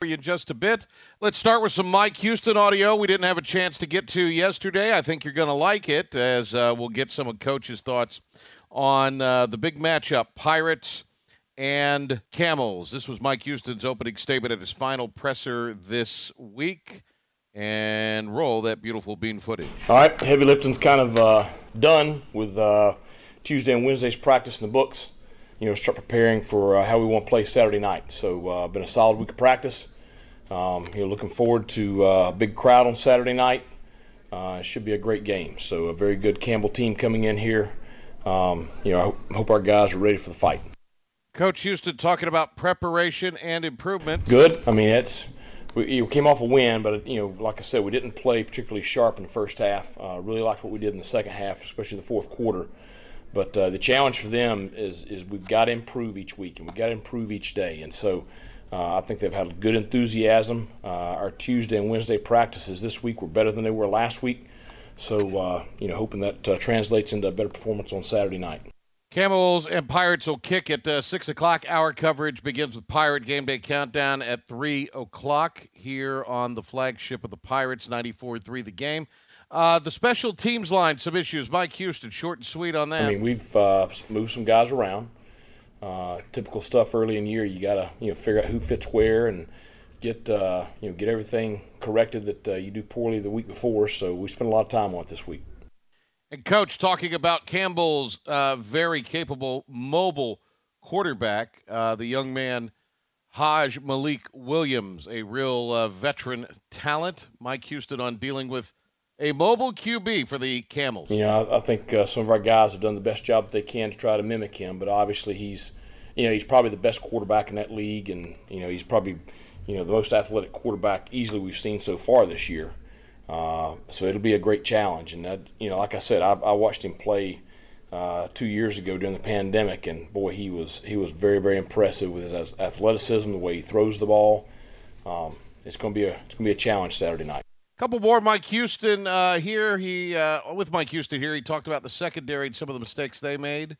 for you in just a bit. Let's start with some Mike Houston audio we didn't have a chance to get to yesterday. I think you're going to like it, as we'll get some of Coach's thoughts on the big matchup, Pirates and Camels. This was Mike Houston's opening statement at his final presser this week. And roll that beautiful bean footage. All right, heavy lifting's kind of done with Tuesday and Wednesday's practice in the books. You know, start preparing for how we want to play Saturday night. So been a solid week of practice. You know, looking forward to a big crowd on Saturday night. It should be a great game. So a very good Campbell team coming in here. You know, I hope our guys are ready for the fight. Coach Houston talking about preparation and improvement. Good. I mean, it's we came off a win, but, you know, like I said, we didn't play particularly sharp in the first half. Really liked what we did in the second half, especially the fourth quarter. But the challenge for them is we've got to improve each week, and we've got to improve each day. And so I think they've had good enthusiasm. Our Tuesday and Wednesday practices this week were better than they were last week. So, you know, hoping that translates into a better performance on Saturday night. Camels and Pirates will kick at 6 o'clock. Our coverage begins with Pirate Game Day Countdown at 3 o'clock here on the flagship of the Pirates, 94-3 the game. The special teams line, some issues. Mike Houston, short and sweet on that. I mean, we've moved some guys around. Typical stuff early in the year. You got to figure out who fits where and get everything corrected that you do poorly the week before. So we spent a lot of time on it this week. And, Coach, talking about Campbell's very capable, mobile quarterback, the young man Haj Malik Williams, a real veteran talent. Mike Houston on dealing with a mobile QB for the Camels. You know, I think some of our guys have done the best job that they can to try to mimic him, but obviously he's probably the best quarterback in that league, and, you know, he's probably, you know, the most athletic quarterback easily we've seen so far this year. So it'll be a great challenge. And, like I said, I watched him play 2 years ago during the pandemic, and, boy, he was very, very impressive with his athleticism, the way he throws the ball. It's going to be a challenge Saturday night. Couple more Mike Houston here. With Mike Houston here, he talked about the secondary and some of the mistakes they made.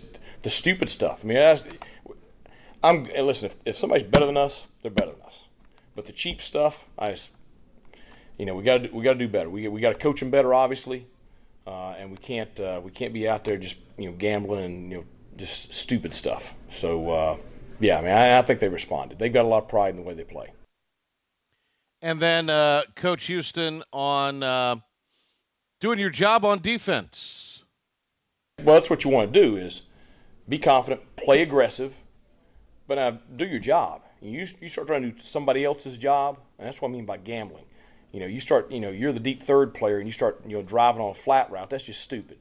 The stupid stuff. I mean, listen, if somebody's better than us, they're better than us. But the cheap stuff, we got to do better. We got to coach them better, obviously, and we can't be out there just gambling and just stupid stuff. So I think they responded. They've got a lot of pride in the way they play. And then Coach Houston on doing your job on defense. Well, that's what you want to do is be confident, play aggressive, but do your job. You start trying to do somebody else's job, and that's what I mean by gambling. You start, you're the deep third player, and you start, driving on a flat route. That's just stupid.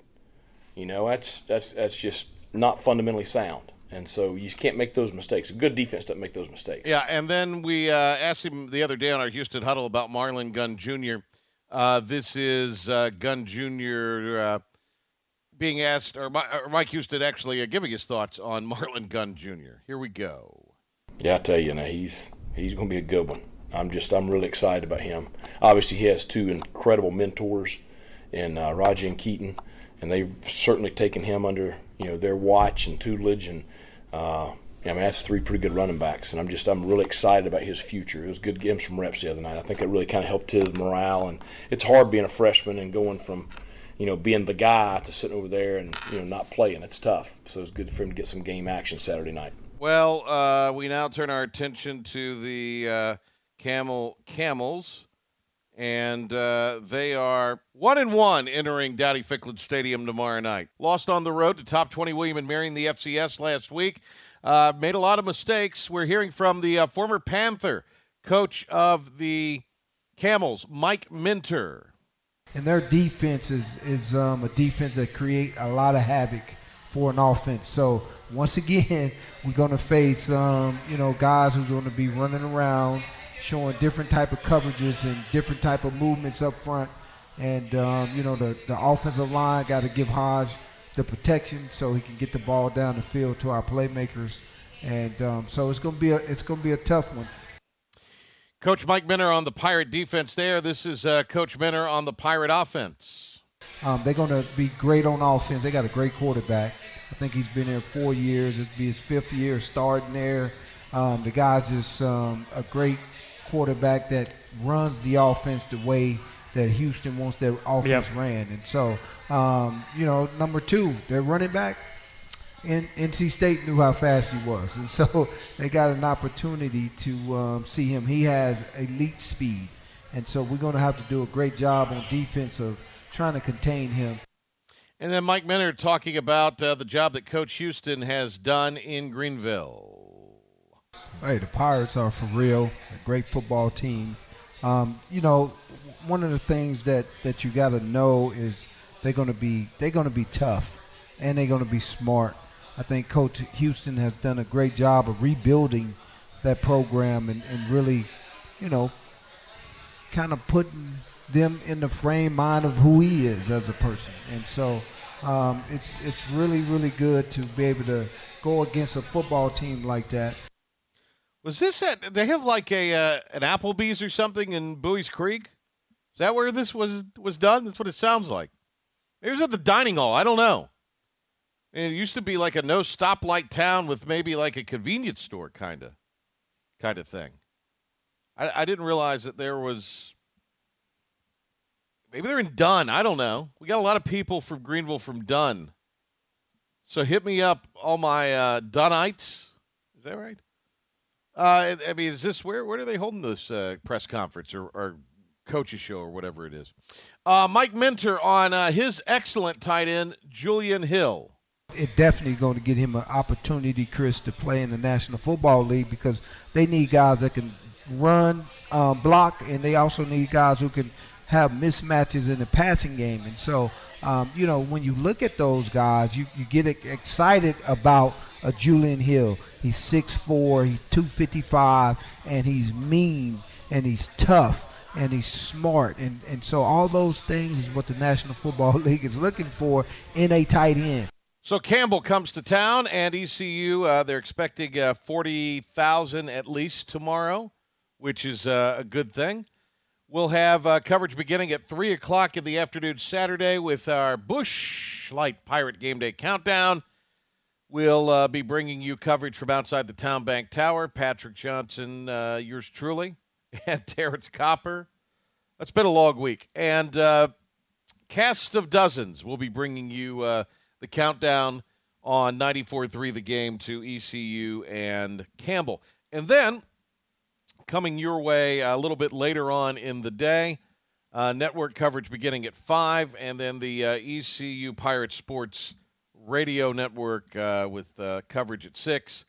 That's just not fundamentally sound. And so you just can't make those mistakes. A good defense doesn't make those mistakes. Yeah, and then we asked him the other day on our Houston huddle about Marlon Gunn, Jr. This is Gunn, Jr. Being asked, or Mike Houston actually giving his thoughts on Marlon Gunn, Jr. Here we go. Yeah, I tell you, he's going to be a good one. I'm really excited about him. Obviously, he has two incredible mentors in Raji and Keaton, and they've certainly taken him under, their watch and tutelage. And, that's three pretty good running backs. And I'm really excited about his future. It was good to give him some reps the other night. I think it really kind of helped his morale. And it's hard being a freshman and going from, being the guy to sitting over there and, not playing. It's tough. So it's good for him to get some game action Saturday night. Well, we now turn our attention to the Camels, and they are 1-1 entering Dowdy Ficklin Stadium tomorrow night. Lost on the road to top 20 William and Mary in the FCS last week. Made a lot of mistakes. We're hearing from the former Panther coach of the Camels, Mike Minter. And their defense is a defense that creates a lot of havoc for an offense. So once again, we're going to face guys who's going to be running around, showing different type of coverages and different type of movements up front. And, the offensive line got to give Hodge the protection so he can get the ball down the field to our playmakers. And so it's going to be a tough one. Coach Mike Minter on the Pirate defense there. This is Coach Minter on the Pirate offense. They're going to be great on offense. They got a great quarterback. I think he's been there 4 years. It'll be his fifth year starting there. The guy's just a great quarterback that runs the offense the way that Houston wants their offense ran. And so, you know, number two, their running back, NC State knew how fast he was. And so they got an opportunity to see him. He has elite speed. And so we're going to have to do a great job on defense of trying to contain him. And then Mike Minter talking about the job that Coach Houston has done in Greenville. Hey, the Pirates are for real. A great football team. You know, one of the things that you got to know is they're going to be tough and they're going to be smart. I think Coach Houston has done a great job of rebuilding that program and really, you know, kind of putting them in the frame mind of who he is as a person. And so it's really, really good to be able to go against a football team like that. Was this at, they have like a an Applebee's or something in Bowie's Creek? Is that where this was done? That's what it sounds like. It was at the dining hall. I don't know. And it used to be like a no stoplight town with maybe like a convenience store kind of thing. I didn't realize that there was. Maybe they're in Dunn. I don't know. We got a lot of people from Greenville from Dunn. So hit me up, all my Dunnites. Is that right? I mean, is this where are they holding this press conference or coach's show or whatever it is? Mike Minter on his excellent tight end, Julian Hill. It definitely going to get him an opportunity, Chris, to play in the National Football League because they need guys that can run, block, and they also need guys who can have mismatches in the passing game. And so, you know, when you look at those guys, you get excited about a Julian Hill. He's 6'4", he's 255, and he's mean, and he's tough, and he's smart. And so all those things is what the National Football League is looking for in a tight end. So Campbell comes to town, and ECU, they're expecting 40,000 at least tomorrow, which is a good thing. We'll have coverage beginning at 3 o'clock in the afternoon Saturday with our Bush Light Pirate Game Day Countdown. We'll be bringing you coverage from outside the Town Bank Tower. Patrick Johnson, yours truly, and Terrence Copper. It's been a long week. And Casts of Dozens. We'll be bringing you the countdown on 94.3 The Game to ECU and Campbell. And then coming your way a little bit later on in the day. Network coverage beginning at 5, and then the ECU Pirate Sports Radio Network with coverage at 6.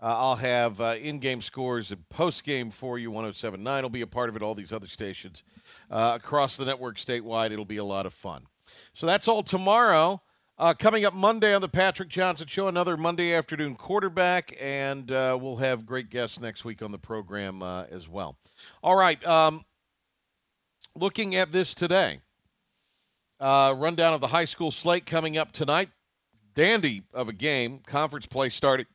I'll have in-game scores and post-game for you. 107.9 will be a part of it. All these other stations across the network statewide. It'll be a lot of fun. So that's all tomorrow. Coming up Monday on the Patrick Johnson Show, another Monday afternoon quarterback, and we'll have great guests next week on the program as well. All right, looking at this today, rundown of the high school slate coming up tonight. Dandy of a game, conference play started,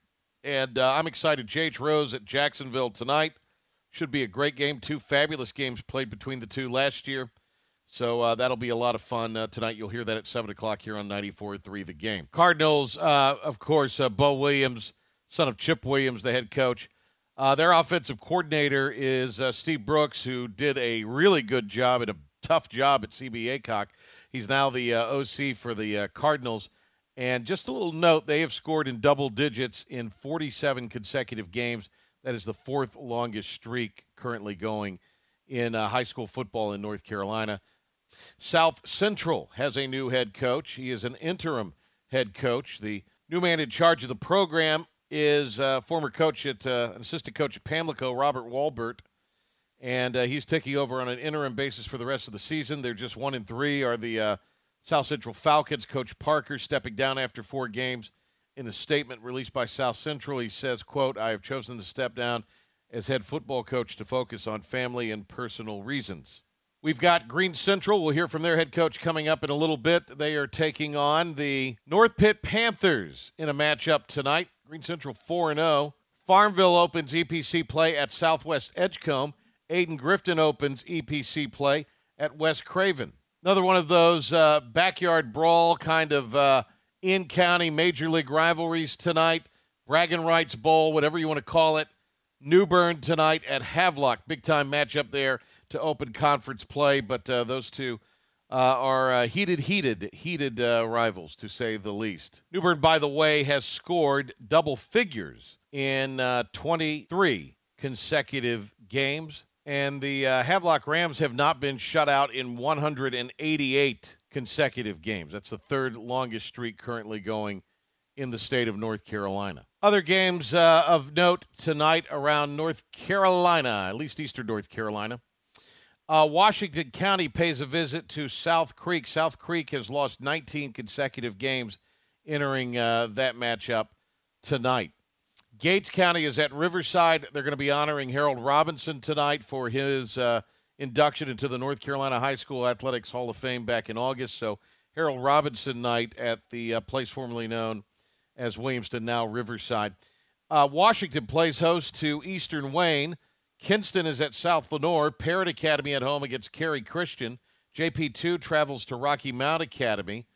and I'm excited. J.H. Rose at Jacksonville tonight. Should be a great game. Two fabulous games played between the two last year. So that'll be a lot of fun tonight. You'll hear that at 7 o'clock here on 94.3 The Game. Cardinals, of course, Bo Williams, son of Chip Williams, the head coach. Their offensive coordinator is Steve Brooks, who did a really good job and a tough job at CB Aycock. He's now the OC for the Cardinals. And just a little note, they have scored in double digits in 47 consecutive games. That is the fourth longest streak currently going in high school football in North Carolina. South Central has a new head coach. He is an interim head coach. The new man in charge of the program is former coach at assistant coach at Pamlico, Robert Walbert, and he's taking over on an interim basis for the rest of the season. They're just 1-3. Are the South Central Falcons? Coach Parker stepping down after 4 games. In a statement released by South Central, he says, quote, "I have chosen to step down as head football coach to focus on family and personal reasons." We've got Green Central. We'll hear from their head coach coming up in a little bit. They are taking on the North Pitt Panthers in a matchup tonight. Green Central 4-0. Farmville opens EPC play at Southwest Edgecombe. Aiden Grifton opens EPC play at West Craven. Another one of those backyard brawl kind of in-county major league rivalries tonight. Bragging Rights Bowl, whatever you want to call it. New Bern tonight at Havelock. Big-time matchup there to open conference play, but those two are heated rivals, to say the least. New Bern, by the way, has scored double figures in 23 consecutive games, and the Havelock Rams have not been shut out in 188 consecutive games. That's the third longest streak currently going in the state of North Carolina. Other games of note tonight around North Carolina, at least eastern North Carolina. Washington County pays a visit to South Creek. South Creek has lost 19 consecutive games entering that matchup tonight. Gates County is at Riverside. They're going to be honoring Harold Robinson tonight for his induction into the North Carolina High School Athletics Hall of Fame back in August. So Harold Robinson night at the place formerly known as Williamston, now Riverside. Washington plays host to Eastern Wayne. Kinston is at South Lenore. Parrott Academy at home against Cary Christian. JP2 travels to Rocky Mount Academy.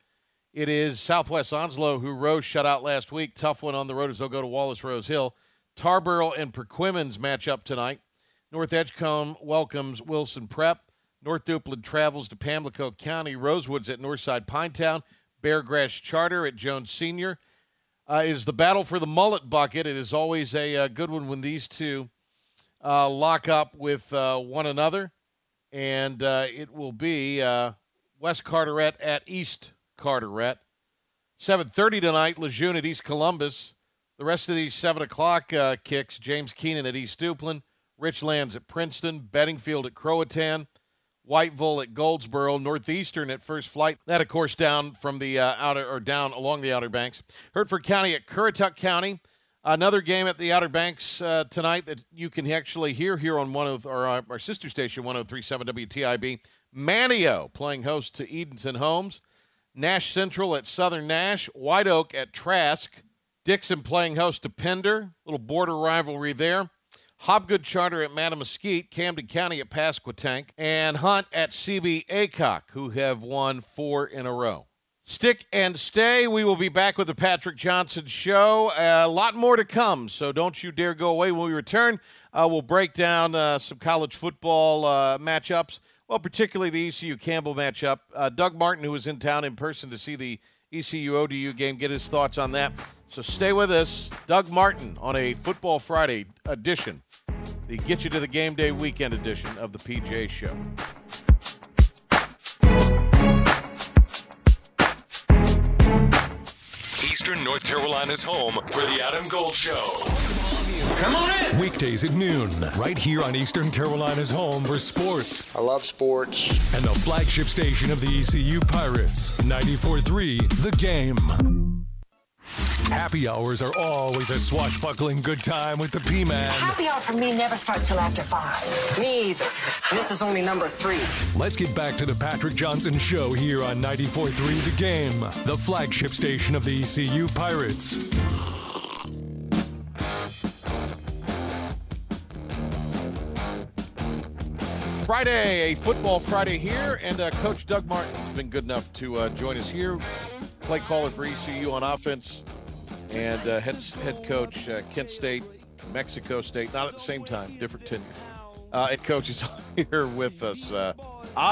It is Southwest Onslow, who Rose shut out last week. Tough one on the road as they'll go to Wallace Rose Hill. Tarboro and Perquimans match up tonight. North Edgecombe welcomes Wilson Prep. North Duplin travels to Pamlico County. Rosewood's at Northside Pinetown. Beargrass Charter at Jones Senior. It is the battle for the mullet bucket. It is always a good one when these two lock up with one another. And it will be West Carteret at East Carteret. 7:30 tonight, Lejeune at East Columbus. The rest of these 7 o'clock kicks, James Keenan at East Duplin, Richlands at Princeton, Beddingfield at Croatan, Whiteville at Goldsboro, Northeastern at First Flight. That, of course, down from the down along the Outer Banks. Hertford County at Currituck County. Another game at the Outer Banks tonight that you can actually hear here on our sister station 103.7 WTIB. Manio playing host to Edenton Holmes. Nash Central at Southern Nash. White Oak at Trask. Dixon playing host to Pender. Little border rivalry there. Hobgood Charter at Madam Mesquite, Camden County at Pasquotank, and Hunt at CB Aycock, who have won 4 in a row. Stick and stay. We will be back with the Patrick Johnson Show. A lot more to come, so don't you dare go away. When we return, we'll break down some college football matchups, well, particularly the ECU-Campbell matchup. Doug Martin, who was in town in person to see the ECU-ODU game, get his thoughts on that. So stay with us. Doug Martin on a Football Friday edition, the Get You to the Game Day Weekend edition of the PJ Show. Eastern North Carolina's home for the Adam Gold Show. Come on in. Weekdays at noon, right here on Eastern Carolina's home for sports. I love sports. And the flagship station of the ECU Pirates, 94.3 The Game. Happy hours are always a swashbuckling good time with the P-Man. Happy hour for me never starts till after 5. Me either. This is only number 3. Let's get back to the Patrick Johnson Show here on 94.3 The Game, the flagship station of the ECU Pirates. Friday, a Football Friday here, and Coach Doug Martin has been good enough to join us here. Play caller for ECU on offense, and head coach Kent State, Mexico State, not at the same time, different tenure. Head coach is here with us.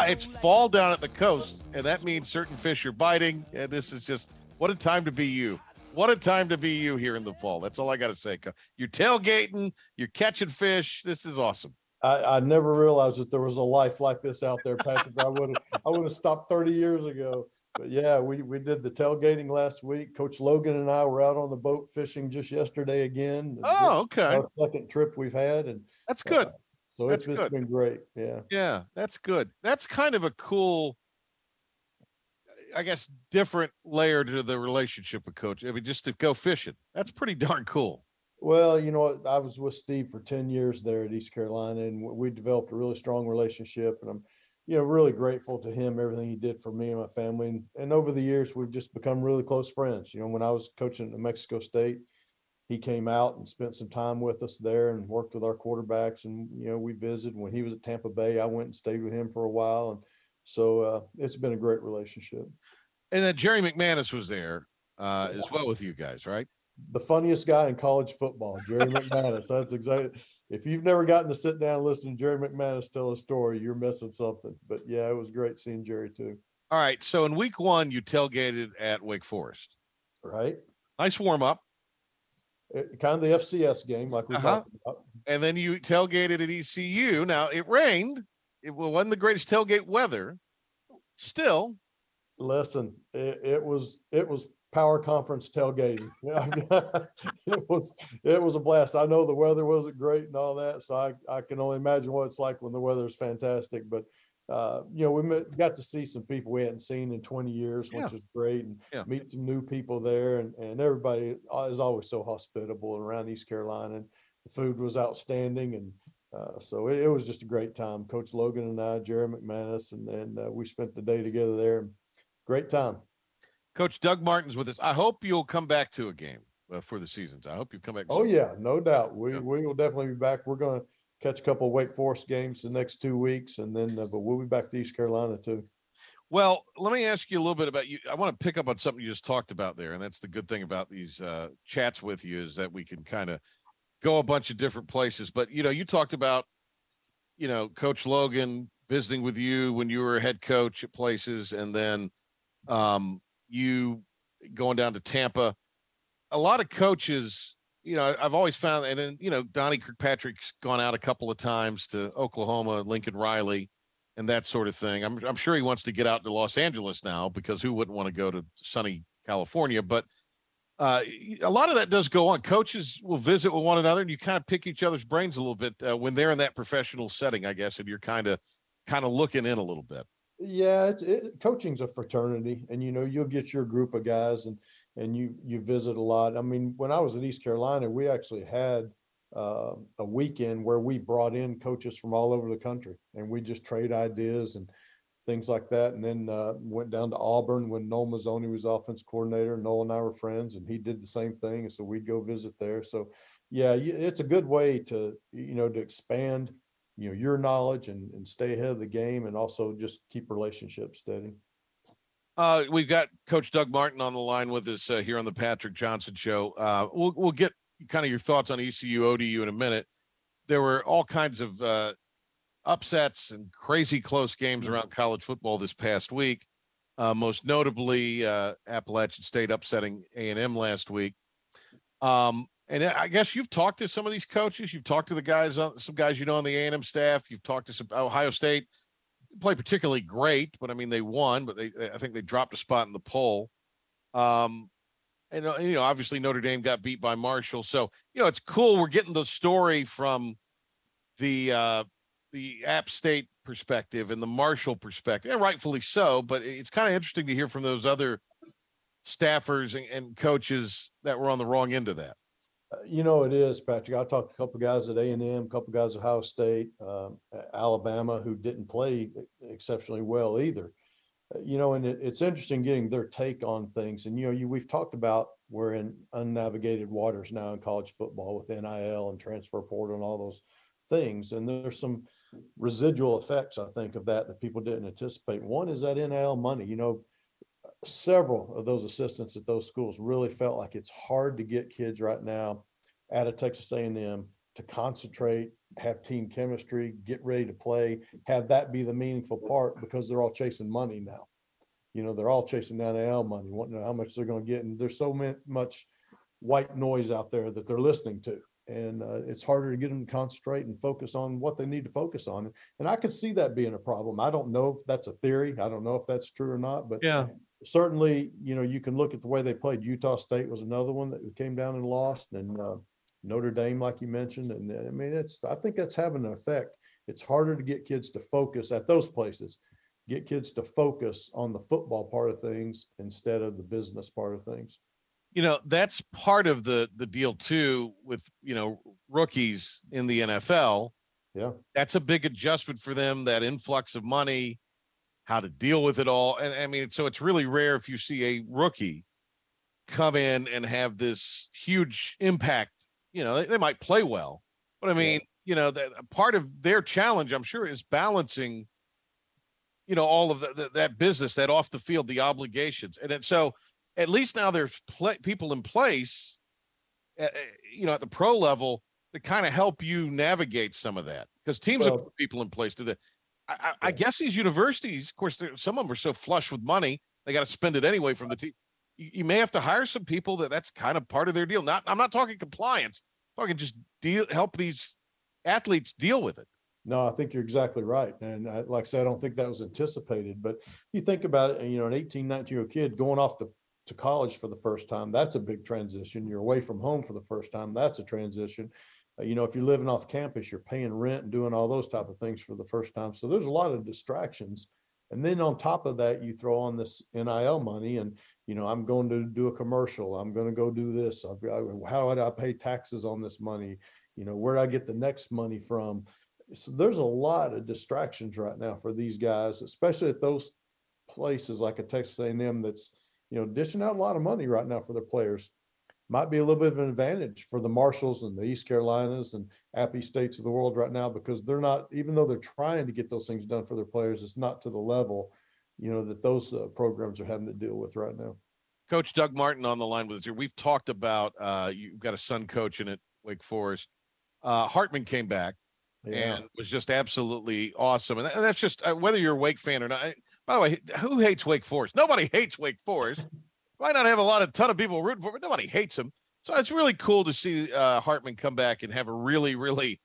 It's fall down at the coast, and that means certain fish are biting. And this is just what a time to be you. What a time to be you here in the fall. That's all I got to say. You're tailgating, you're catching fish. This is awesome. I never realized that there was a life like this out there, Patrick. I would have stopped 30 years ago. But yeah, we did the tailgating last week. Coach Logan and I were out on the boat fishing just yesterday again. Oh, okay. Our second trip we've had, and that's good. It's been great. Yeah. Yeah, that's good. That's kind of a cool, I guess, different layer to the relationship with Coach. I mean, just to go fishing, that's pretty darn cool. Well, you know, I was with Steve for 10 years there at East Carolina, and we developed a really strong relationship, and I'm really grateful to him, everything he did for me and my family. And over the years, we've just become really close friends. You know, when I was coaching at Mexico State, he came out and spent some time with us there and worked with our quarterbacks. And, you know, we visited. When he was at Tampa Bay, I went and stayed with him for a while. And so it's been a great relationship. And then Jerry McManus was there as well with you guys, right? The funniest guy in college football, Jerry McManus. That's exactly. if you've never gotten to sit down and listen to Jerry McManus tell a story, you're missing something. But yeah, it was great seeing Jerry too. All right. So in week one, you tailgated at Wake Forest. Right. Nice warm up. Kind of the FCS game, like we talked about. And then you tailgated at ECU. Now it rained. It wasn't the greatest tailgate weather. Still. Listen, it was power conference tailgating. It was a blast. I know the weather wasn't great and all that, so I can only imagine what it's like when the weather's fantastic. But we got to see some people we hadn't seen in 20 years, which was great, and meet some new people there. And everybody is always so hospitable around East Carolina, and the food was outstanding. And so it was just a great time. Coach Logan and I, Jerry McManus, and we spent the day together there. Great time. Coach Doug Martin's with us. I hope you'll come back to a game for the seasons. I hope you come back. Oh, yeah, no doubt. We will definitely be back. We're going to catch a couple of Wake Forest games the next 2 weeks, and then but we'll be back to East Carolina too. Well, let me ask you a little bit about you. I want to pick up on something you just talked about there, and that's the good thing about these chats with you is that we can kind of go a bunch of different places. But, you talked about, Coach Logan visiting with you when you were a head coach at places, and then you going down to Tampa. A lot of coaches, I've always found, and then, Donnie Kirkpatrick's gone out a couple of times to Oklahoma, Lincoln Riley, and that sort of thing. I'm sure he wants to get out to Los Angeles now, because who wouldn't want to go to sunny California? But a lot of that does go on. Coaches will visit with one another, and you kind of pick each other's brains a little bit when they're in that professional setting, I guess, and you're kind of looking in a little bit. Yeah, coaching's a fraternity, and you'll get your group of guys, and you visit a lot. I mean, when I was in East Carolina, we actually had a weekend where we brought in coaches from all over the country, and we just trade ideas and things like that. And then went down to Auburn when Noel Mazzoni was offense coordinator. Noel and I were friends, and he did the same thing, and so we'd go visit there. So, yeah, it's a good way to to expand your knowledge and stay ahead of the game, and also just keep relationships steady. We've got Coach Doug Martin on the line with us here on the Patrick Johnson Show. We'll get kind of your thoughts on ECU, ODU in a minute. There were all kinds of upsets and crazy close games around college football this past week. Most notably, Appalachian State upsetting A&M last week. And I guess you've talked to some of these coaches. You've talked to some guys on the A&M staff. You've talked to some. Ohio State played particularly great, but I mean they won. But I think they dropped a spot in the poll. And obviously Notre Dame got beat by Marshall. So it's cool. We're getting the story from the App State perspective and the Marshall perspective, and rightfully so. But it's kind of interesting to hear from those other staffers and coaches that were on the wrong end of that. It is, Patrick. I talked to a couple guys at A&M, a couple guys at Ohio State, Alabama, who didn't play exceptionally well either. And it's interesting getting their take on things. And, we've talked about we're in unnavigated waters now in college football with NIL and transfer portal and all those things. And there's some residual effects, I think, of that people didn't anticipate. One is that NIL money. Several of those assistants at those schools really felt like it's hard to get kids right now out of Texas A&M to concentrate, have team chemistry, get ready to play, have that be the meaningful part, because they're all chasing money now. They're all chasing NIL money, wanting to know how much they're going to get. And there's so much white noise out there that they're listening to. And it's harder to get them to concentrate and focus on what they need to focus on. And I could see that being a problem. I don't know if that's a theory. I don't know if that's true or not, but certainly, you can look at the way they played. Utah State was another one that came down and lost, and Notre Dame, like you mentioned. And I mean, I think that's having an effect. It's harder to get kids to focus at those places, get kids to focus on the football part of things instead of the business part of things. That's part of the deal too with, rookies in the NFL. Yeah. That's a big adjustment for them, that influx of money, how to deal with it all. And I mean, so it's really rare if you see a rookie come in and have this huge impact. They might play well, but I mean, that part of their challenge, I'm sure, is balancing, all of that business, that off the field, the obligations. And so at least now there's people in place, at the pro level to kind of help you navigate some of that, because teams have put people in place to that. I guess these universities, of course, some of them are so flush with money, they got to spend it anyway from the team. You may have to hire some people that's kind of part of their deal. Not, I'm not talking compliance. I'm talking just help these athletes deal with it. No, I think you're exactly right. And like I said, I don't think that was anticipated, but you think about it, an 18, 19-year-old kid going off to college for the first time, that's a big transition. You're away from home for the first time. That's a transition. If you're living off campus, you're paying rent and doing all those type of things for the first time. So there's a lot of distractions. And then on top of that, you throw on this NIL money and, I'm going to do a commercial. I'm going to go do this. How would I pay taxes on this money? Where do I get the next money from? So there's a lot of distractions right now for these guys, especially at those places like a Texas A&M that's, dishing out a lot of money right now for their players. Might be a little bit of an advantage for the Marshalls and the East Carolinas and Appy States of the world right now, because they're not, even though they're trying to get those things done for their players, it's not to the level, that those programs are having to deal with right now. Coach Doug Martin on the line with us here. We've talked about, you've got a son coaching at Wake Forest. Hartman came back. Yeah. And was just absolutely awesome. And that's just whether you're a Wake fan or not. By the way, who hates Wake Forest? Nobody hates Wake Forest. Might not have a ton of people rooting for, but nobody hates him. So it's really cool to see Hartman come back and have a really, really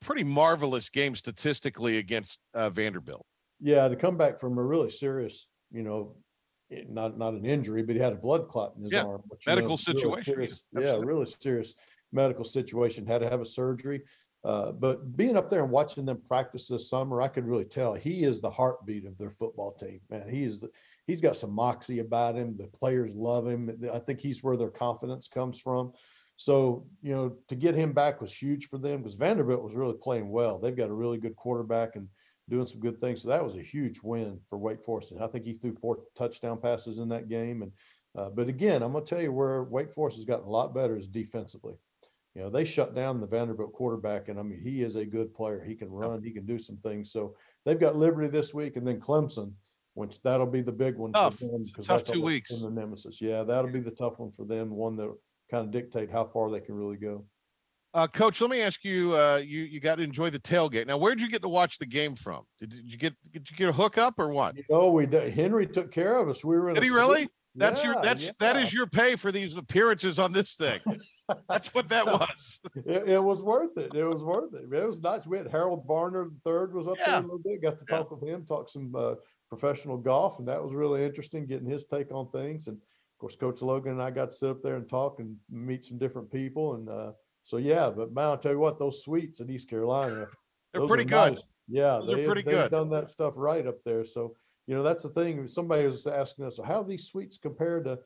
pretty marvelous game statistically against Vanderbilt. Yeah, to come back from a really serious, not an injury, but he had a blood clot in his arm. Which, medical situation. Really serious, really serious medical situation. Had to have a surgery. But being up there and watching them practice this summer, I could really tell he is the heartbeat of their football team. Man, he's got some moxie about him. The players love him. I think he's where their confidence comes from. So, to get him back was huge for them, because Vanderbilt was really playing well. They've got a really good quarterback and doing some good things. So that was a huge win for Wake Forest. And I think he threw 4 touchdown passes in that game. And but again, I'm going to tell you where Wake Forest has gotten a lot better is defensively. They shut down the Vanderbilt quarterback, and he is a good player. He can run, he can do some things. So they've got Liberty this week, and then Clemson, which that'll be the big one for them, because that's 2 weeks in the nemesis. Yeah, that'll be the tough one for them. One that kind of dictate how far they can really go. Coach, let me ask you: you got to enjoy the tailgate. Now, where'd you get to watch the game from? Did you get a hookup or what? Henry took care of us. We were in. Did he really? That's that is your pay for these appearances on this thing. That's what that was. It was worth it. It was worth it. It was nice. We had Harold Varner III was up there a little bit. Got to talk with him, talk some professional golf, and that was really interesting, getting his take on things. And of course, Coach Logan and I got to sit up there and talk and meet some different people. And but man, I'll tell you what, those suites in East Carolina, they're pretty good. Nice. Yeah, they're pretty good. They've done that stuff right up there. So. That's the thing. Somebody was asking us, how do these suites compare to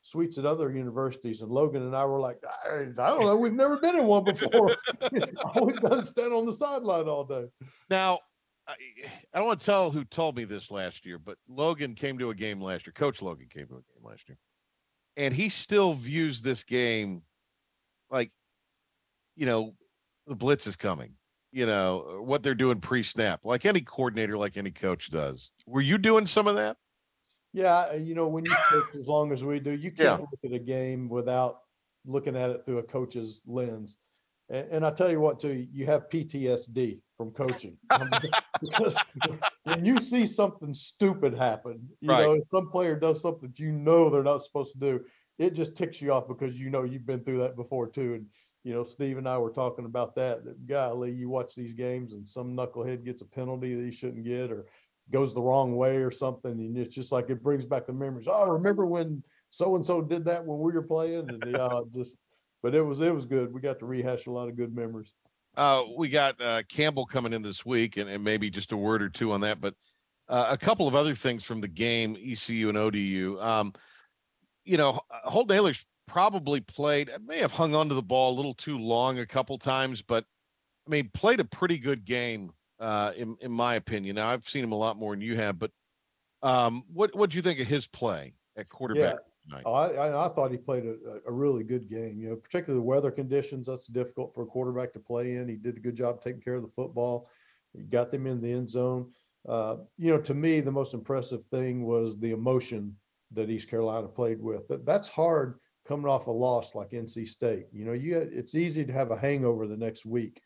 suites at other universities? And Logan and I were like, I don't know. We've never been in one before. All we've done is stand on the sideline all day. Now, I don't want to tell who told me this last year, but Logan came to a game last year. Coach Logan came to a game last year. And he still views this game like, the blitz is coming. What they're doing pre-snap, like any coordinator, like any coach does. Were you doing some of that? Yeah, when you coach as long as we do, you can't look at a game without looking at it through a coach's lens. And I tell you what, too, you have PTSD from coaching. Because when you see something stupid happen, if some player does something that they're not supposed to do, it just ticks you off, because you've been through that before, too. And Steve and I were talking about that golly, you watch these games and some knucklehead gets a penalty that he shouldn't get, or goes the wrong way or something. And it's just like, it brings back the memories. Oh, remember when so-and-so did that when we were playing? And but it was good. We got to rehash a lot of good memories. We got Campbell coming in this week, and maybe just a word or two on that, but a couple of other things from the game, ECU and ODU. Holt Naylor's probably may have hung onto the ball a little too long a couple times, but played a pretty good game in my opinion. Now I've seen him a lot more than you have, but what do you think of his play at quarterback tonight? I thought he played a really good game, particularly the weather conditions. That's difficult for a quarterback to play in. He did a good job taking care of the football. He got them in the end zone. To me, the most impressive thing was the emotion that East Carolina played with. That's hard coming off a loss like NC State. You know, it's easy to have a hangover the next week.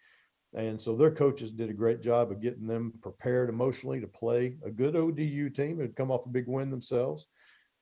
And so their coaches did a great job of getting them prepared emotionally to play a good ODU team that had come off a big win themselves.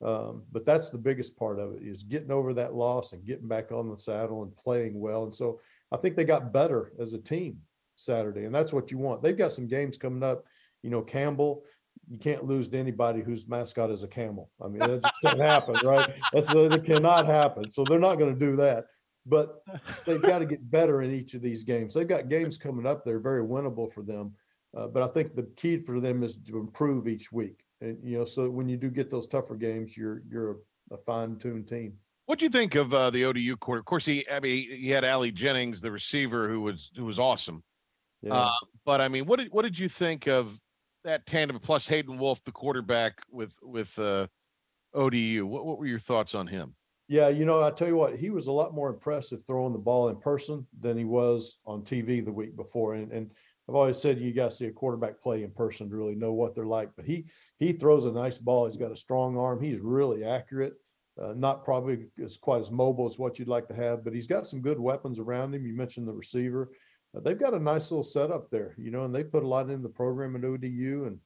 But that's the biggest part of it, is getting over that loss and getting back on the saddle and playing well. And so I think they got better as a team Saturday, and that's what you want. They've got some games coming up. You know, Campbell, you can't lose to anybody whose mascot is a camel. I mean, that just can't happen, right? That cannot happen. So they're not going to do that. But they've got to get better in each of these games. They've got games coming up that are very winnable for them. But I think the key for them is to improve each week. And, you know, so that when you do get those tougher games, you're a fine-tuned team. What do you think of the ODU quarter? Of course, he had Allie Jennings, the receiver, who was awesome. Yeah. But I mean, what did you think of that tandem plus Hayden Wolf, the quarterback with ODU? What were your thoughts on him? Yeah, you know, I tell you what, he was a lot more impressive throwing the ball in person than he was on TV the week before. And I've always said you got to see a quarterback play in person to really know what they're like. But he throws a nice ball. He's got a strong arm. He's really accurate. Not probably quite as mobile as what you'd like to have, but he's got some good weapons around him. You mentioned the receiver. They've got a nice little setup there, you know, and they put a lot into the program at ODU. And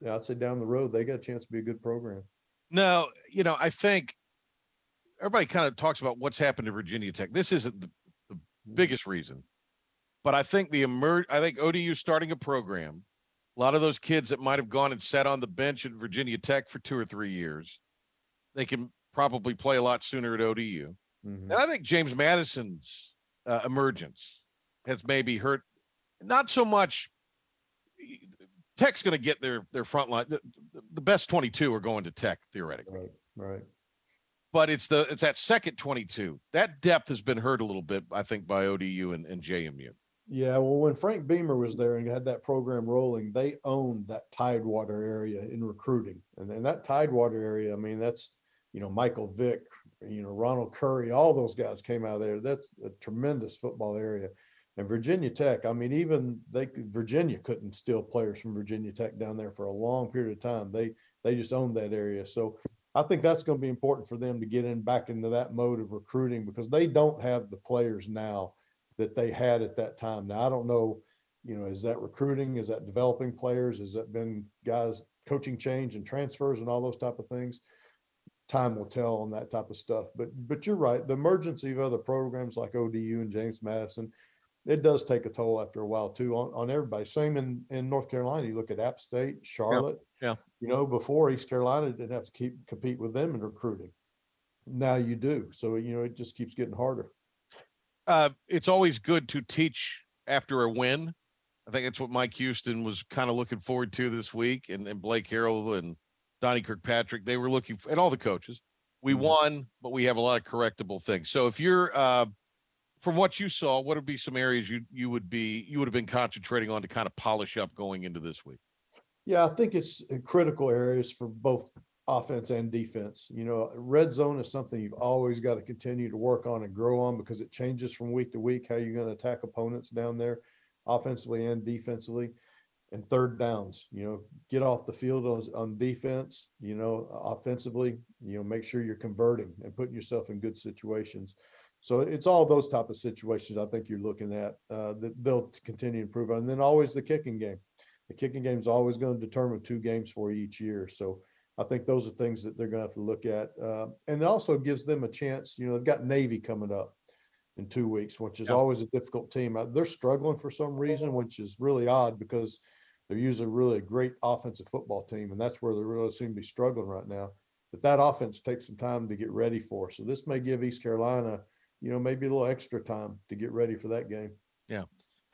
yeah, I'd say down the road, they got a chance to be a good program. No, you know, I think everybody kind of talks about what's happened to Virginia Tech. This isn't the biggest reason. But I think I think ODU starting a program, a lot of those kids that might have gone and sat on the bench at Virginia Tech for 2 or 3 years, they can probably play a lot sooner at ODU. Mm-hmm. And I think James Madison's emergence has maybe hurt, not so much. Tech's going to get their front line. The best 22 are going to Tech theoretically. Right. But it's that second 22. That depth has been hurt a little bit, I think, by ODU and JMU. Yeah, well, when Frank Beamer was there and had that program rolling, they owned that Tidewater area in recruiting. And that Tidewater area, I mean, that's, you know, Michael Vick, you know, Ronald Curry, all those guys came out of there. That's a tremendous football area. And Virginia Tech, I mean, even Virginia couldn't steal players from Virginia Tech down there for a long period of time. They just owned that area. So I think that's going to be important for them to get back into that mode of recruiting, because they don't have the players now that they had at that time. Now, I don't know, you know, is that recruiting? Is that developing players? Has that been guys coaching change and transfers and all those type of things? Time will tell on that type of stuff. But you're right. The emergence of other programs like ODU and James Madison, it does take a toll after a while too on everybody. Same in North Carolina. You look at App State, Charlotte. Yeah. You know, before East Carolina didn't have to compete with them in recruiting. Now you do. So, you know, it just keeps getting harder. It's always good to teach after a win. I think that's what Mike Houston was kind of looking forward to this week, and Blake Harrell and Donnie Kirkpatrick, they were looking for, and all the coaches. We won, but we have a lot of correctable things. So if you're from what you saw, what would be some areas you would have been concentrating on to kind of polish up going into this week? Yeah, I think it's critical areas for both offense and defense. You know, red zone is something you've always got to continue to work on and grow on, because it changes from week to week how you're going to attack opponents down there, offensively and defensively. And third downs, you know, get off the field on defense, you know, offensively, you know, make sure you're converting and putting yourself in good situations. So it's all those type of situations I think you're looking at that they'll continue to improve on. And then always the kicking game. The kicking game is always going to determine 2 games for you each year. So I think those are things that they're going to have to look at. And it also gives them a chance. You know, they've got Navy coming up in 2 weeks, which is always a difficult team. They're struggling for some reason, which is really odd, because they're usually really a great offensive football team, and that's where they really seem to be struggling right now. But that offense takes some time to get ready for. So this may give East Carolina, you know, maybe a little extra time to get ready for that game. Yeah.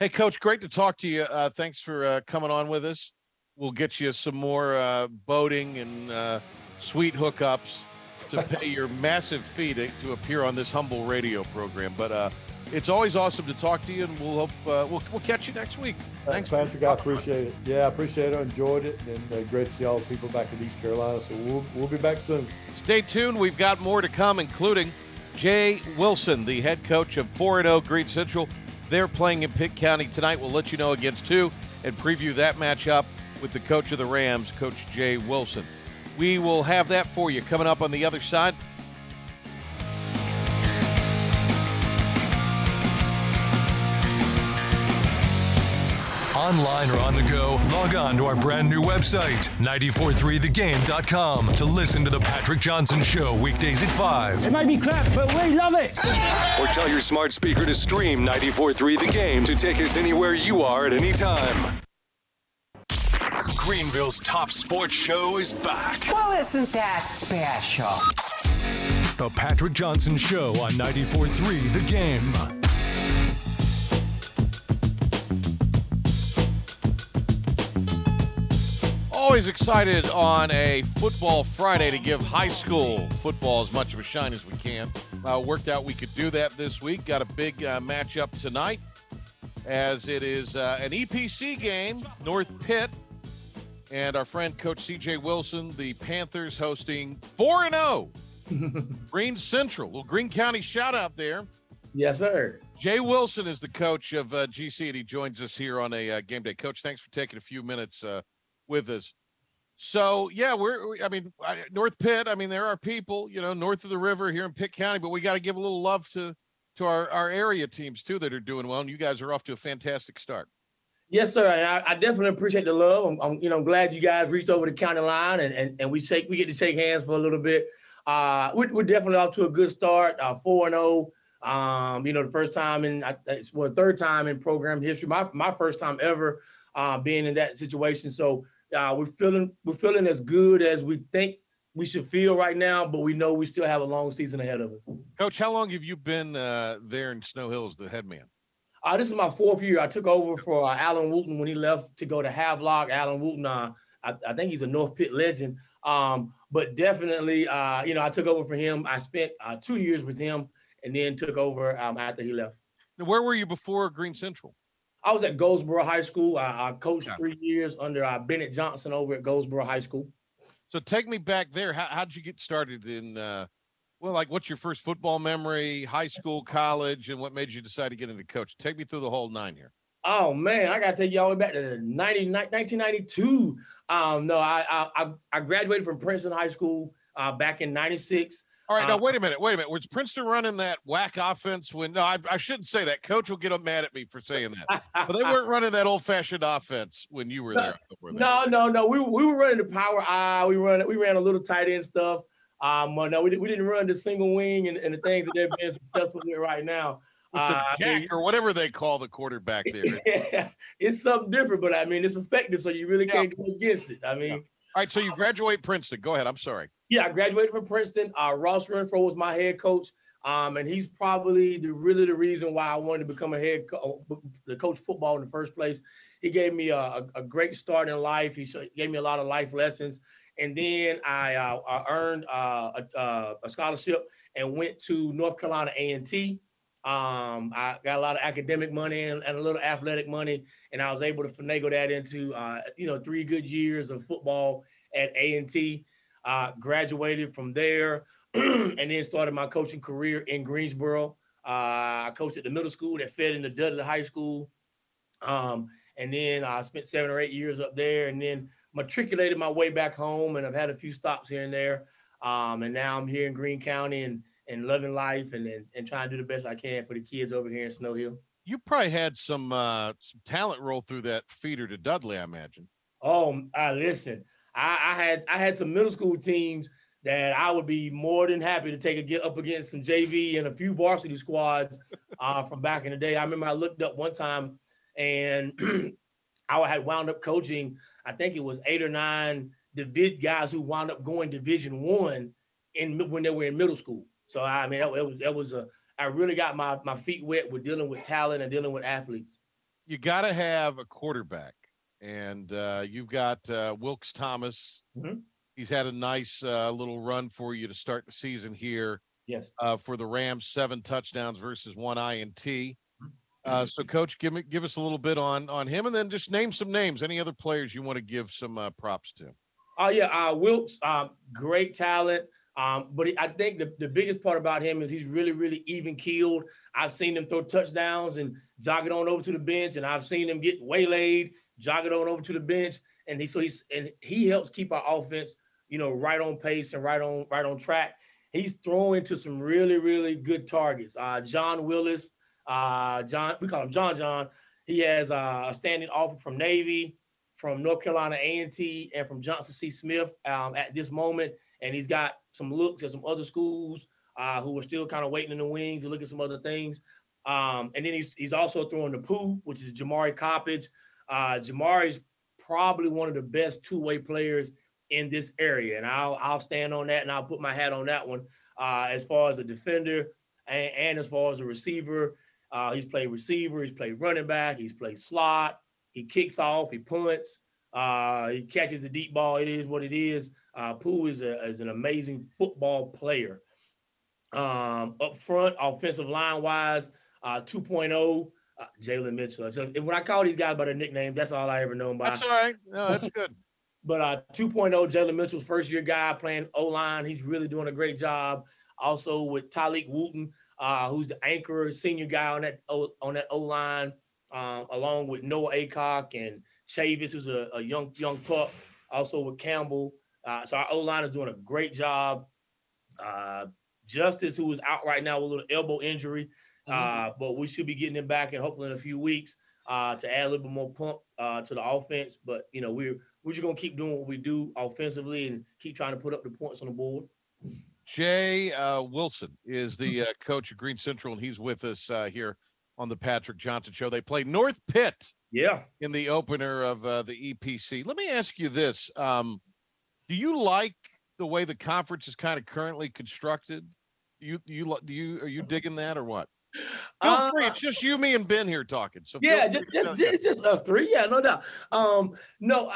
Hey, Coach, great to talk to you. Thanks for coming on with us. We'll get you some more boating and sweet hookups to pay your massive fee to appear on this humble radio program. But it's always awesome to talk to you, and we'll hope we'll catch you next week. Thanks, Patrick. I appreciate it. Yeah, I appreciate it. I enjoyed it, and great to see all the people back in East Carolina. So we'll be back soon. Stay tuned. We've got more to come, including Jay Wilson, the head coach of 4-0 Green Central. They're playing in Pitt County tonight. We'll let you know against who and preview that matchup with the coach of the Rams, Coach Jay Wilson. We will have that for you coming up on the other side. online or on the go, log on to our brand new website, 943thegame.com, to listen to The Patrick Johnson Show weekdays at 5. It might be crap, but we love it. Or tell your smart speaker to stream 943 The Game to take us anywhere you are at any time. Greenville's top sports show is back. Well, isn't that special? The Patrick Johnson Show on 94.3 The Game. Always excited on a football Friday to give high school football as much of a shine as we can. Worked out we could do that this week. Got a big matchup tonight, as it is an EPC game, North Pitt. And our friend Coach CJ Wilson, the Panthers hosting 4-0. Green Central, little Green County shout out there. Yes, sir. Jay Wilson is the coach of GC, and he joins us here on a game day. Coach, thanks for taking a few minutes with us. So yeah, North Pitt. I mean, there are people, north of the river here in Pitt County, but we got to give a little love to our area teams too that are doing well. And you guys are off to a fantastic start. Yes, sir. And I definitely appreciate the love. I'm glad you guys reached over the county line and we get to shake hands for a little bit. We're definitely off to a good start, 4-0. The first time third time in program history, my first time ever being in that situation. So we're feeling as good as we think we should feel right now, but we know we still have a long season ahead of us. Coach, how long have you been there in Snow Hill as the head man? This is my fourth year. I took over for Alan Wooten when he left to go to Havelock. Alan Wooten, I think he's a North Pitt legend. But definitely, I took over for him. I spent 2 years with him and then took over after he left. Now, where were you before Green Central? I was at Goldsboro High School. I coached 3 years under Bennett Johnson over at Goldsboro High School. So take me back there. How'd you get started in, what's your first football memory, high school, college, and what made you decide to get into coaching? Take me through the whole nine here. Oh, man, I got to take you all the way back to 1992. I graduated from Princeton High School back in 96. All right, now, wait a minute. Was Princeton running that whack offense I shouldn't say that. Coach will get mad at me for saying that. But they weren't running that old-fashioned offense when you were there. No. We were running the power eye. We ran a little tight end stuff. We didn't run the single wing and the things that they've been successful with right now. Or whatever they call the quarterback there. Yeah, it's something different, but it's effective, so you really can't go against it. All right, so you graduate Princeton. Go ahead. I'm sorry. Yeah, I graduated from Princeton. Ross Renfro was my head coach, and he's probably the reason why I wanted to become a coach football in the first place. He gave me a great start in life. He gave me a lot of life lessons, and then I earned a scholarship and went to North Carolina A&T. I got a lot of academic money and a little athletic money, and I was able to finagle that into 3 good years of football at A&T. Graduated from there, and then started my coaching career in Greensboro. I coached at the middle school that fed into Dudley High School, and then I spent 7 or 8 years up there, and then matriculated my way back home. And I've had a few stops here and there, and now I'm here in Greene County and loving life and trying to do the best I can for the kids over here in Snow Hill. You probably had some talent roll through that feeder to Dudley, I imagine. Oh, listen, I had some middle school teams that I would be more than happy to get up against some JV and a few varsity squads from back in the day. I remember I looked up one time and I had wound up coaching, I think it was 8 or 9 guys who wound up going Division I when they were in middle school. So, I really got my feet wet with dealing with talent and dealing with athletes. You got to have a quarterback, and you've got Wilks Thomas. Mm-hmm. He's had a nice little run for you to start the season here. Yes. For the Rams, 7 touchdowns versus 1 INT. Mm-hmm. So Coach, give us a little bit on him, and then just name some names, any other players you want to give some props to. Wilks, great talent. But I think the biggest part about him is he's really, really even-keeled. I've seen him throw touchdowns and jog it on over to the bench, and I've seen him get waylaid, jog it on over to the bench, and he helps keep our offense, right on pace and right on track. He's throwing to some really, really good targets. John Willis, we call him John. He has a standing offer from Navy, from North Carolina A&T, and from Johnson C. Smith at this moment. And he's got some looks at some other schools who are still kind of waiting in the wings and looking at some other things. And then he's also throwing the poo, which is Jamari Coppedge. Jamari's probably one of the best two-way players in this area. And I'll stand on that, and I'll put my hat on that one as far as a defender and as far as a receiver. He's played receiver. He's played running back. He's played slot. He kicks off. He punts. He catches the deep ball. It is what it is. Pooh is an amazing football player. Up front, offensive line-wise, 2.0, Jalen Mitchell. So when I call these guys by their nickname, that's all I ever know them by. That's all right. No, that's good. But 2.0, Jalen Mitchell's first-year guy playing O-line. He's really doing a great job. Also with Tariq Wooten, who's the anchor, senior guy on that O-line, along with Noah Aycock and Chavis, who's a young pup, also with Campbell. So our O-line is doing a great job. Justice, who is out right now with a little elbow injury, but we should be getting him back and hopefully in a few weeks to add a little bit more pump to the offense. But, you know, we're just going to keep doing what we do offensively and keep trying to put up the points on the board. Jay Wilson is the coach of Green Central, and he's with us here on the Patrick Johnson Show. They play North Pitt in the opener of the EPC. Let me ask you this. Do you like the way the conference is kind of currently constructed? Are you digging that or what? Feel free. It's just you, me, and Ben here talking. So yeah, just us three. Yeah, no doubt. No,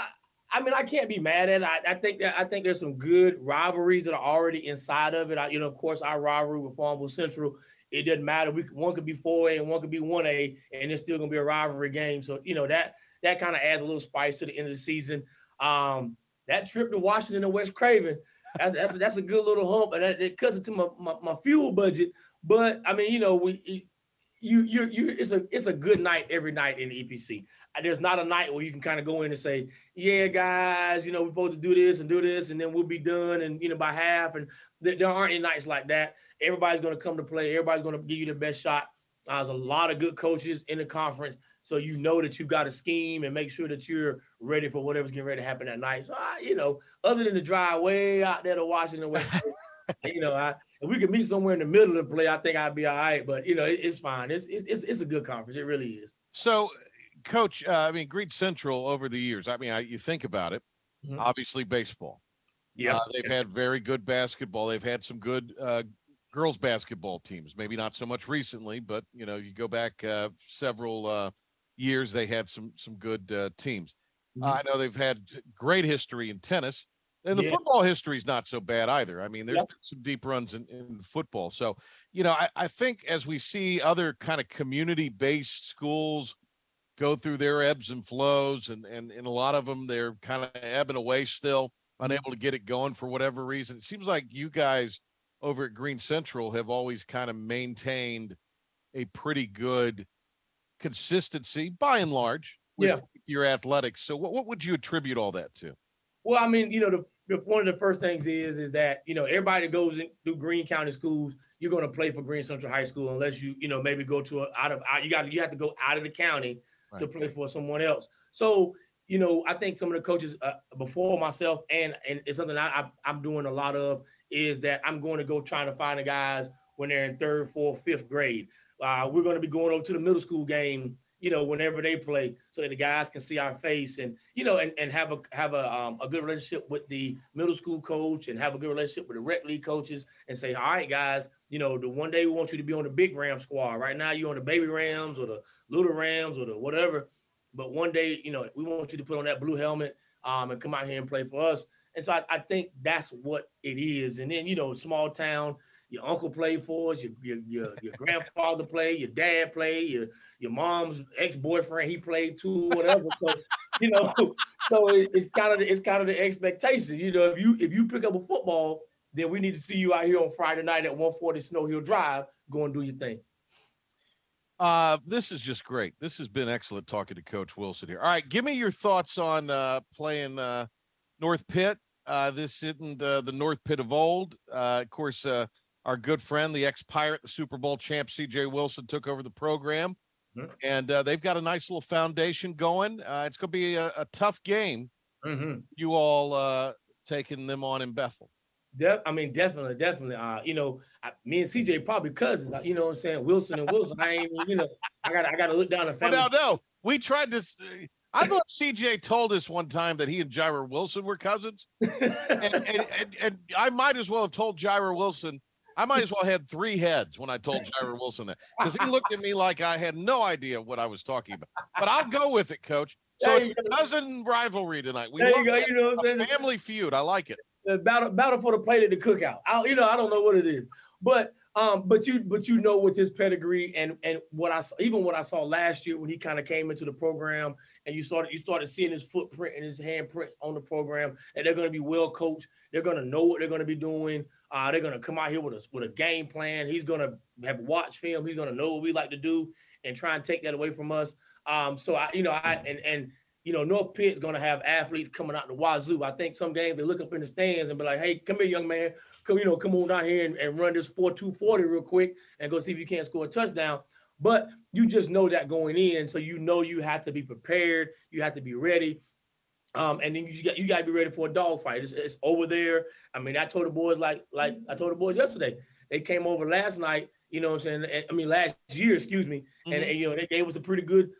I mean, I can't be mad at it. I think there's some good rivalries that are already inside of it. Of course, our rivalry with Farmville Central, it doesn't matter. One could be 4A and one could be 1A, and it's still going to be a rivalry game. So, that kind of adds a little spice to the end of the season. That trip to Washington and West Craven, that's a good little hump, and it cuts into my fuel budget. But, I mean, it's a good night every night in the EPC. There's not a night where you can kind of go in and say, yeah, guys, we're supposed to do this, and then we'll be done, and, by half. And there aren't any nights like that. Everybody's going to come to play. Everybody's going to give you the best shot. There's a lot of good coaches in the conference, so you know that you've got a scheme and make sure that you're ready for whatever's getting ready to happen that night. So, other than the drive way out there to Washington, if we could meet somewhere in the middle of the play, I think I'd be all right. But it's fine. It's a good conference. It really is. So, Coach, Green Central over the years. You think about it. Mm-hmm. Obviously, baseball. Yeah, they've had very good basketball. They've had some good girls basketball teams. Maybe not so much recently, but you go back several years, they had some good teams. Mm-hmm. I know they've had great history in tennis. And the football history is not so bad either. There's been some deep runs in football. So, I think as we see other kind of community-based schools go through their ebbs and flows, and a lot of them, they're kind of ebbing away still, unable to get it going for whatever reason. It seems like you guys over at Green Central have always kind of maintained a pretty good consistency, by and large, with your athletics. So what would you attribute all that to? Well, one of the first things is that, everybody that goes through Greene County schools, you're going to play for Greene Central High School unless you, maybe go to you have to go out of the county to play for someone else. So, I think some of the coaches before myself, and it's something I'm doing a lot of, is that I'm going to go trying to find the guys when they're in third, fourth, fifth grade. We're going to be going over to the middle school game, whenever they play, so that the guys can see our face and have a good relationship with the middle school coach and have a good relationship with the rec league coaches and say, all right, guys, the one day we want you to be on the big Ram squad. Right now you're on the baby Rams or the little Rams or the whatever. But one day, we want you to put on that blue helmet and come out here and play for us. And so I think that's what it is. And then, small town, your uncle played for us, your grandfather played, your dad played, your mom's ex-boyfriend, he played too, whatever. So, so it's kind of the expectation. If you pick up a football, then we need to see you out here on Friday night at 140 Snow Hill Drive, go and do your thing. This is just great. This has been excellent talking to Coach Wilson here. All right, give me your thoughts on playing North Pitt. This isn't the North Pitt of old. Of course, our good friend, the ex-Pirate, the Super Bowl champ, CJ Wilson, took over the program. Mm-hmm. And they've got a nice little foundation going. It's going to be a tough game. Mm-hmm. You all taking them on in Bethel. Definitely. You know, me and CJ probably cousins. You know what I'm saying? Wilson and Wilson. I ain't even, you know, I gotta look down the family. Well, no. We tried this. I thought CJ told us one time that he and Jira Wilson were cousins. And I might as well have told Jira Wilson. I might as well have had three heads when I told Jira Wilson that, because he looked at me like I had no idea what I was talking about. But I'll go with it, Coach. So it's a cousin rivalry tonight. You know what I'm saying? Family feud. I like it. The battle for the plate at the cookout. I don't know what it is, but you know, with his pedigree and what I saw last year when he kind of came into the program, and you started seeing his footprint and his handprints on the program, and they're going to be well coached. They're going to know what they're going to be doing. They're going to come out here with a game plan. He's going to have watched film. He's going to know what we like to do and try and take that away from us. So North Pitt's going to have athletes coming out the wazoo. I think some games they look up in the stands and be like, hey, come here, young man. Come on down here and run this 4-2-40 real quick and go see if you can't score a touchdown. But you just know that going in. So, you know, you have to be prepared. You have to be ready. And then you got to be ready for a dogfight. It's over there. I mean, I told the boys yesterday. They came over last night. You know what I'm saying? Last year, excuse me. Mm-hmm. And you know, they gave us a pretty good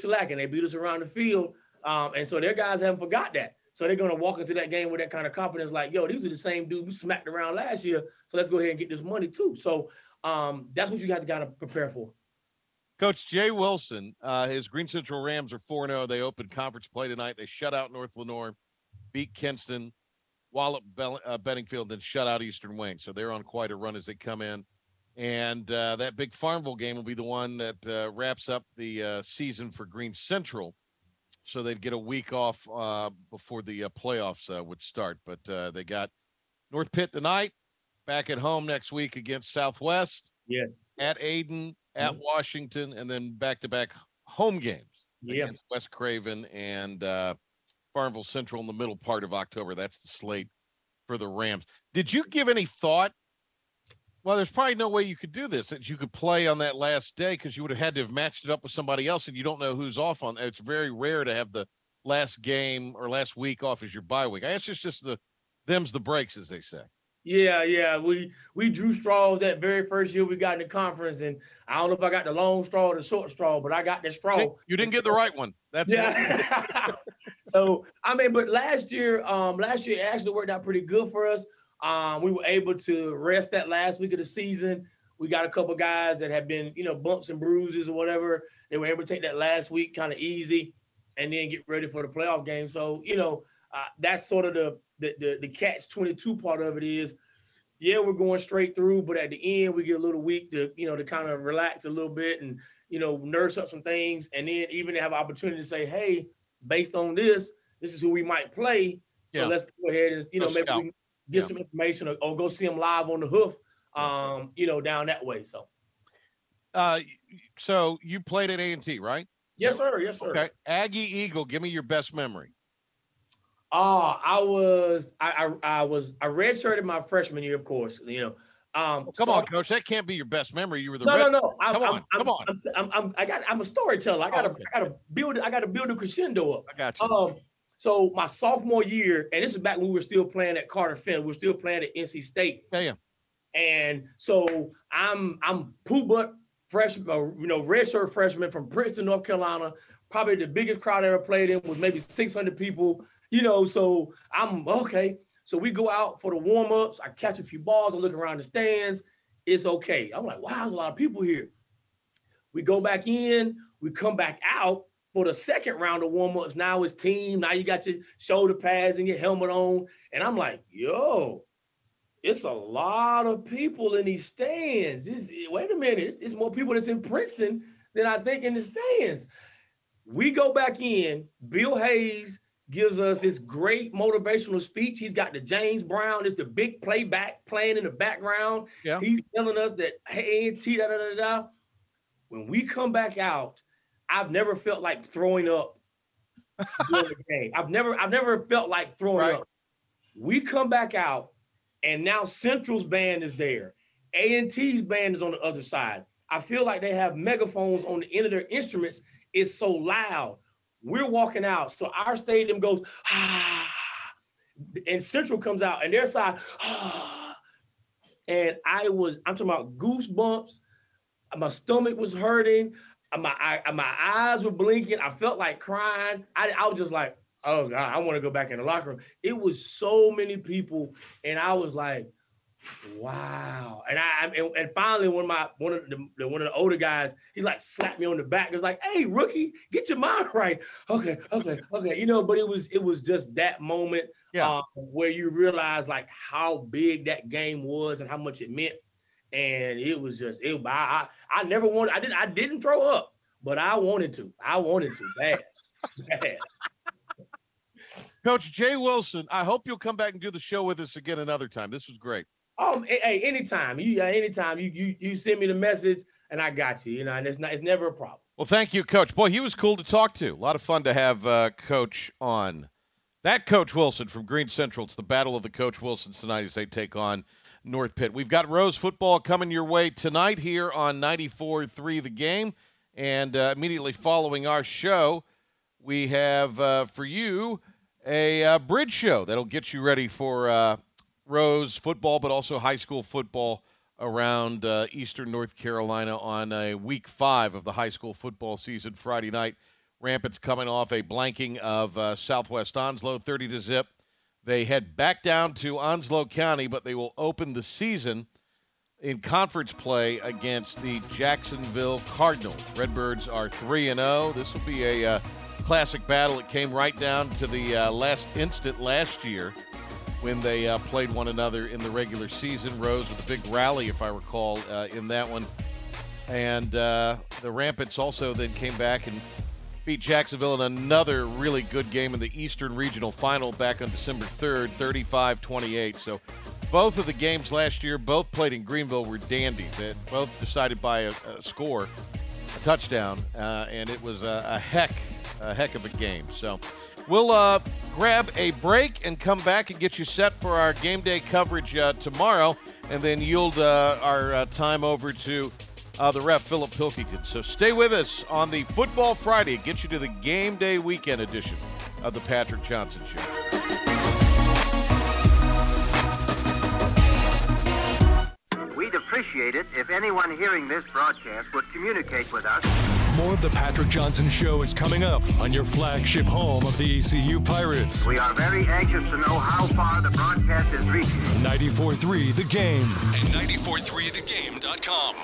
shellac, and they beat us around the field. And so their guys haven't forgot that. So they're going to walk into that game with that kind of confidence, like, yo, these are the same dudes we smacked around last year. So let's go ahead and get this money too. So that's what you got to kind of prepare for. Coach Jay Wilson, his Green Central Rams are 4-0. They opened conference play tonight. They shut out North Lenore, beat Kinston, wallop Beddingfield, then shut out Eastern Wayne. So they're on quite a run as they come in. And that big Farmville game will be the one that wraps up the season for Green Central. So they'd get a week off before the playoffs would start. But they got North Pitt tonight, back at home next week against Southwest. Yes. At Aden, at Washington, and then back-to-back home games. Yeah. Against West Craven and Farmville Central in the middle part of October. That's the slate for the Rams. Did you give any thought? Well, there's probably no way you could do this, that you could play on that last day, because you would have had to have matched it up with somebody else, and you don't know who's off on. It's very rare to have the last game or last week off as your bye week. I guess it's just them's the breaks, as they say. Yeah. We drew straws that very first year we got in the conference, and I don't know if I got the long straw or the short straw, but I got that straw. You didn't get the right one. That's it. So, but last year it actually worked out pretty good for us. We were able to rest that last week of the season. We got a couple guys that have been, bumps and bruises or whatever. They were able to take that last week kind of easy and then get ready for the playoff game. So, that's sort of the catch-22 part of it is, yeah, we're going straight through, but at the end we get a little weak to kind of relax a little bit and, nurse up some things. And then even have an opportunity to say, hey, based on this is who we might play. Yeah. So let's go ahead and, maybe we can get some information or go see them live on the hoof, down that way. So, so you played at A&T, right? Yes, sir. Yes, sir. Okay. Aggie Eagle, give me your best memory. Oh, I redshirted my freshman year, of course, on, Coach, that can't be your best memory. You were the no. I'm a storyteller. I got to build a crescendo up. I got you. So my sophomore year, and this is back when we were still playing at Carter Finn. We were still playing at NC State. Yeah. And so I'm poo-butt freshman, redshirt freshman from Princeton, North Carolina. Probably the biggest crowd I ever played in was maybe 600 people. So I'm okay. So we go out for the warm-ups. I catch a few balls. I look around the stands. It's okay. I'm like, wow, there's a lot of people here. We go back in. We come back out. For the second round of warm-ups, now it's team. Now you got your shoulder pads and your helmet on. And I'm like, yo, it's a lot of people in these stands. Wait a minute. It's more people that's in Princeton than I think in the stands. We go back in. Bill Hayes gives us this great motivational speech. He's got the James Brown. It's the big playback playing in the background. Yeah. He's telling us that, hey, A&T, da-da-da-da. When we come back out, I've never felt like throwing up during the game. I've never felt like throwing up. We come back out, and now Central's band is there. A&T's band is on the other side. I feel like they have megaphones on the end of their instruments. It's so loud. We're walking out. So our stadium goes, ah, and Central comes out and their side, ah. And I'm talking about goosebumps. My stomach was hurting. My eyes were blinking. I felt like crying. I was just like, oh God, I want to go back in the locker room. It was so many people. And I was like, wow. And I finally one of the older guys, he like slapped me on the back. It was like, hey, rookie, get your mind right. Okay. You know, but it was just that moment where you realize like how big that game was and how much it meant. And it was just I never wanted. I didn't throw up, but I wanted to. Bad. Coach Jay Wilson, I hope you'll come back and do the show with us again another time. This was great. Oh, hey, anytime. You send me the message, and I got you. You know, and it's never a problem. Well, thank you, Coach. Boy, he was cool to talk to. A lot of fun to have Coach on. That Coach Wilson from Green Central. It's the battle of the Coach Wilsons tonight as they take on North Pitt. We've got Rose football coming your way tonight here on 94.3 The Game. And immediately following our show, we have for you a bridge show that'll get you ready for Rose football, but also high school football around eastern North Carolina on week 5 of the high school football season. Friday night, Rampant's coming off a blanking of Southwest Onslow, 30-0. They head back down to Onslow County, but they will open the season in conference play against the Jacksonville Cardinals. Redbirds are 3-0. This will be a classic battle. It came right down to the last instant last year when they played one another in the regular season. Rose with a big rally, if I recall, in that one. And the Rampants also then came back and beat Jacksonville in another really good game in the Eastern Regional Final back on December 3rd, 35-28. So both of the games last year, both played in Greenville, were dandies. They both decided by a score, a touchdown, and it was a heck of a game. So we'll grab a break and come back and get you set for our game day coverage tomorrow, and then yield our time over to the ref, Philip Pilkington. So stay with us on the Football Friday. Get you to the game day weekend edition of the Patrick Johnson Show. We'd appreciate it if anyone hearing this broadcast would communicate with us. More of the Patrick Johnson Show is coming up on your flagship home of the ECU Pirates. We are very anxious to know how far the broadcast is reaching. 94.3 The Game. And 94.3thegame.com.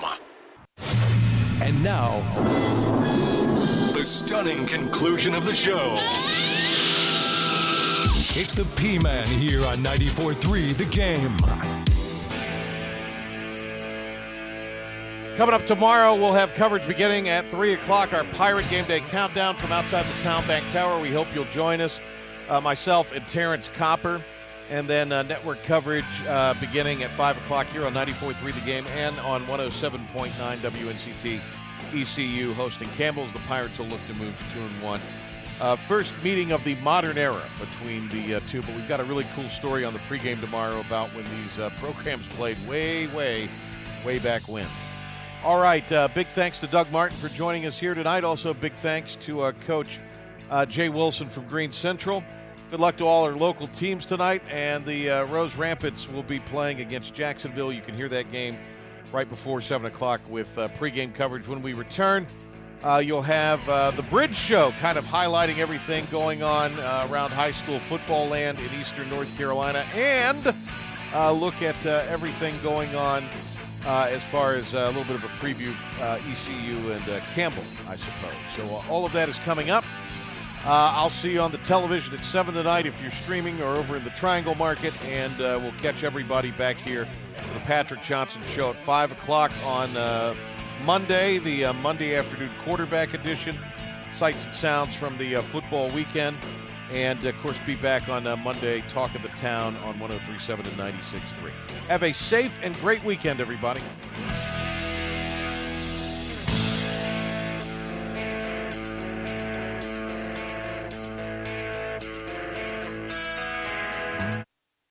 And now, the stunning conclusion of the show. It's the P-Man here on 94.3 The Game. Coming up tomorrow, we'll have coverage beginning at 3 o'clock, our Pirate Game Day countdown from outside the Town Bank Tower. We hope you'll join us, myself and Terrence Copper. And then network coverage beginning at 5 o'clock here on 94.3 The Game and on 107.9 WNCT ECU hosting Campbell's. The Pirates will look to move to 2-1. First meeting of the modern era between the two, but we've got a really cool story on the pregame tomorrow about when these programs played way back when. All right, big thanks to Doug Martin for joining us here tonight. Also, big thanks to Coach Jay Wilson from Green Central. Good luck to all our local teams tonight, and the Rose Rampants will be playing against Jacksonville. You can hear that game right before 7 o'clock with pregame coverage. When we return, you'll have the Bridge Show kind of highlighting everything going on around high school football land in eastern North Carolina, and look at everything going on as far as a little bit of a preview, ECU and Campbell, I suppose. So all of that is coming up. I'll see you on the television at 7 tonight if you're streaming or over in the Triangle Market, and we'll catch everybody back here for the Patrick Johnson Show at 5 o'clock on Monday, the Monday afternoon quarterback edition, sights and sounds from the football weekend, and, of course, be back on Monday, Talk of the Town on 103.7 and 96.3. Have a safe and great weekend, everybody.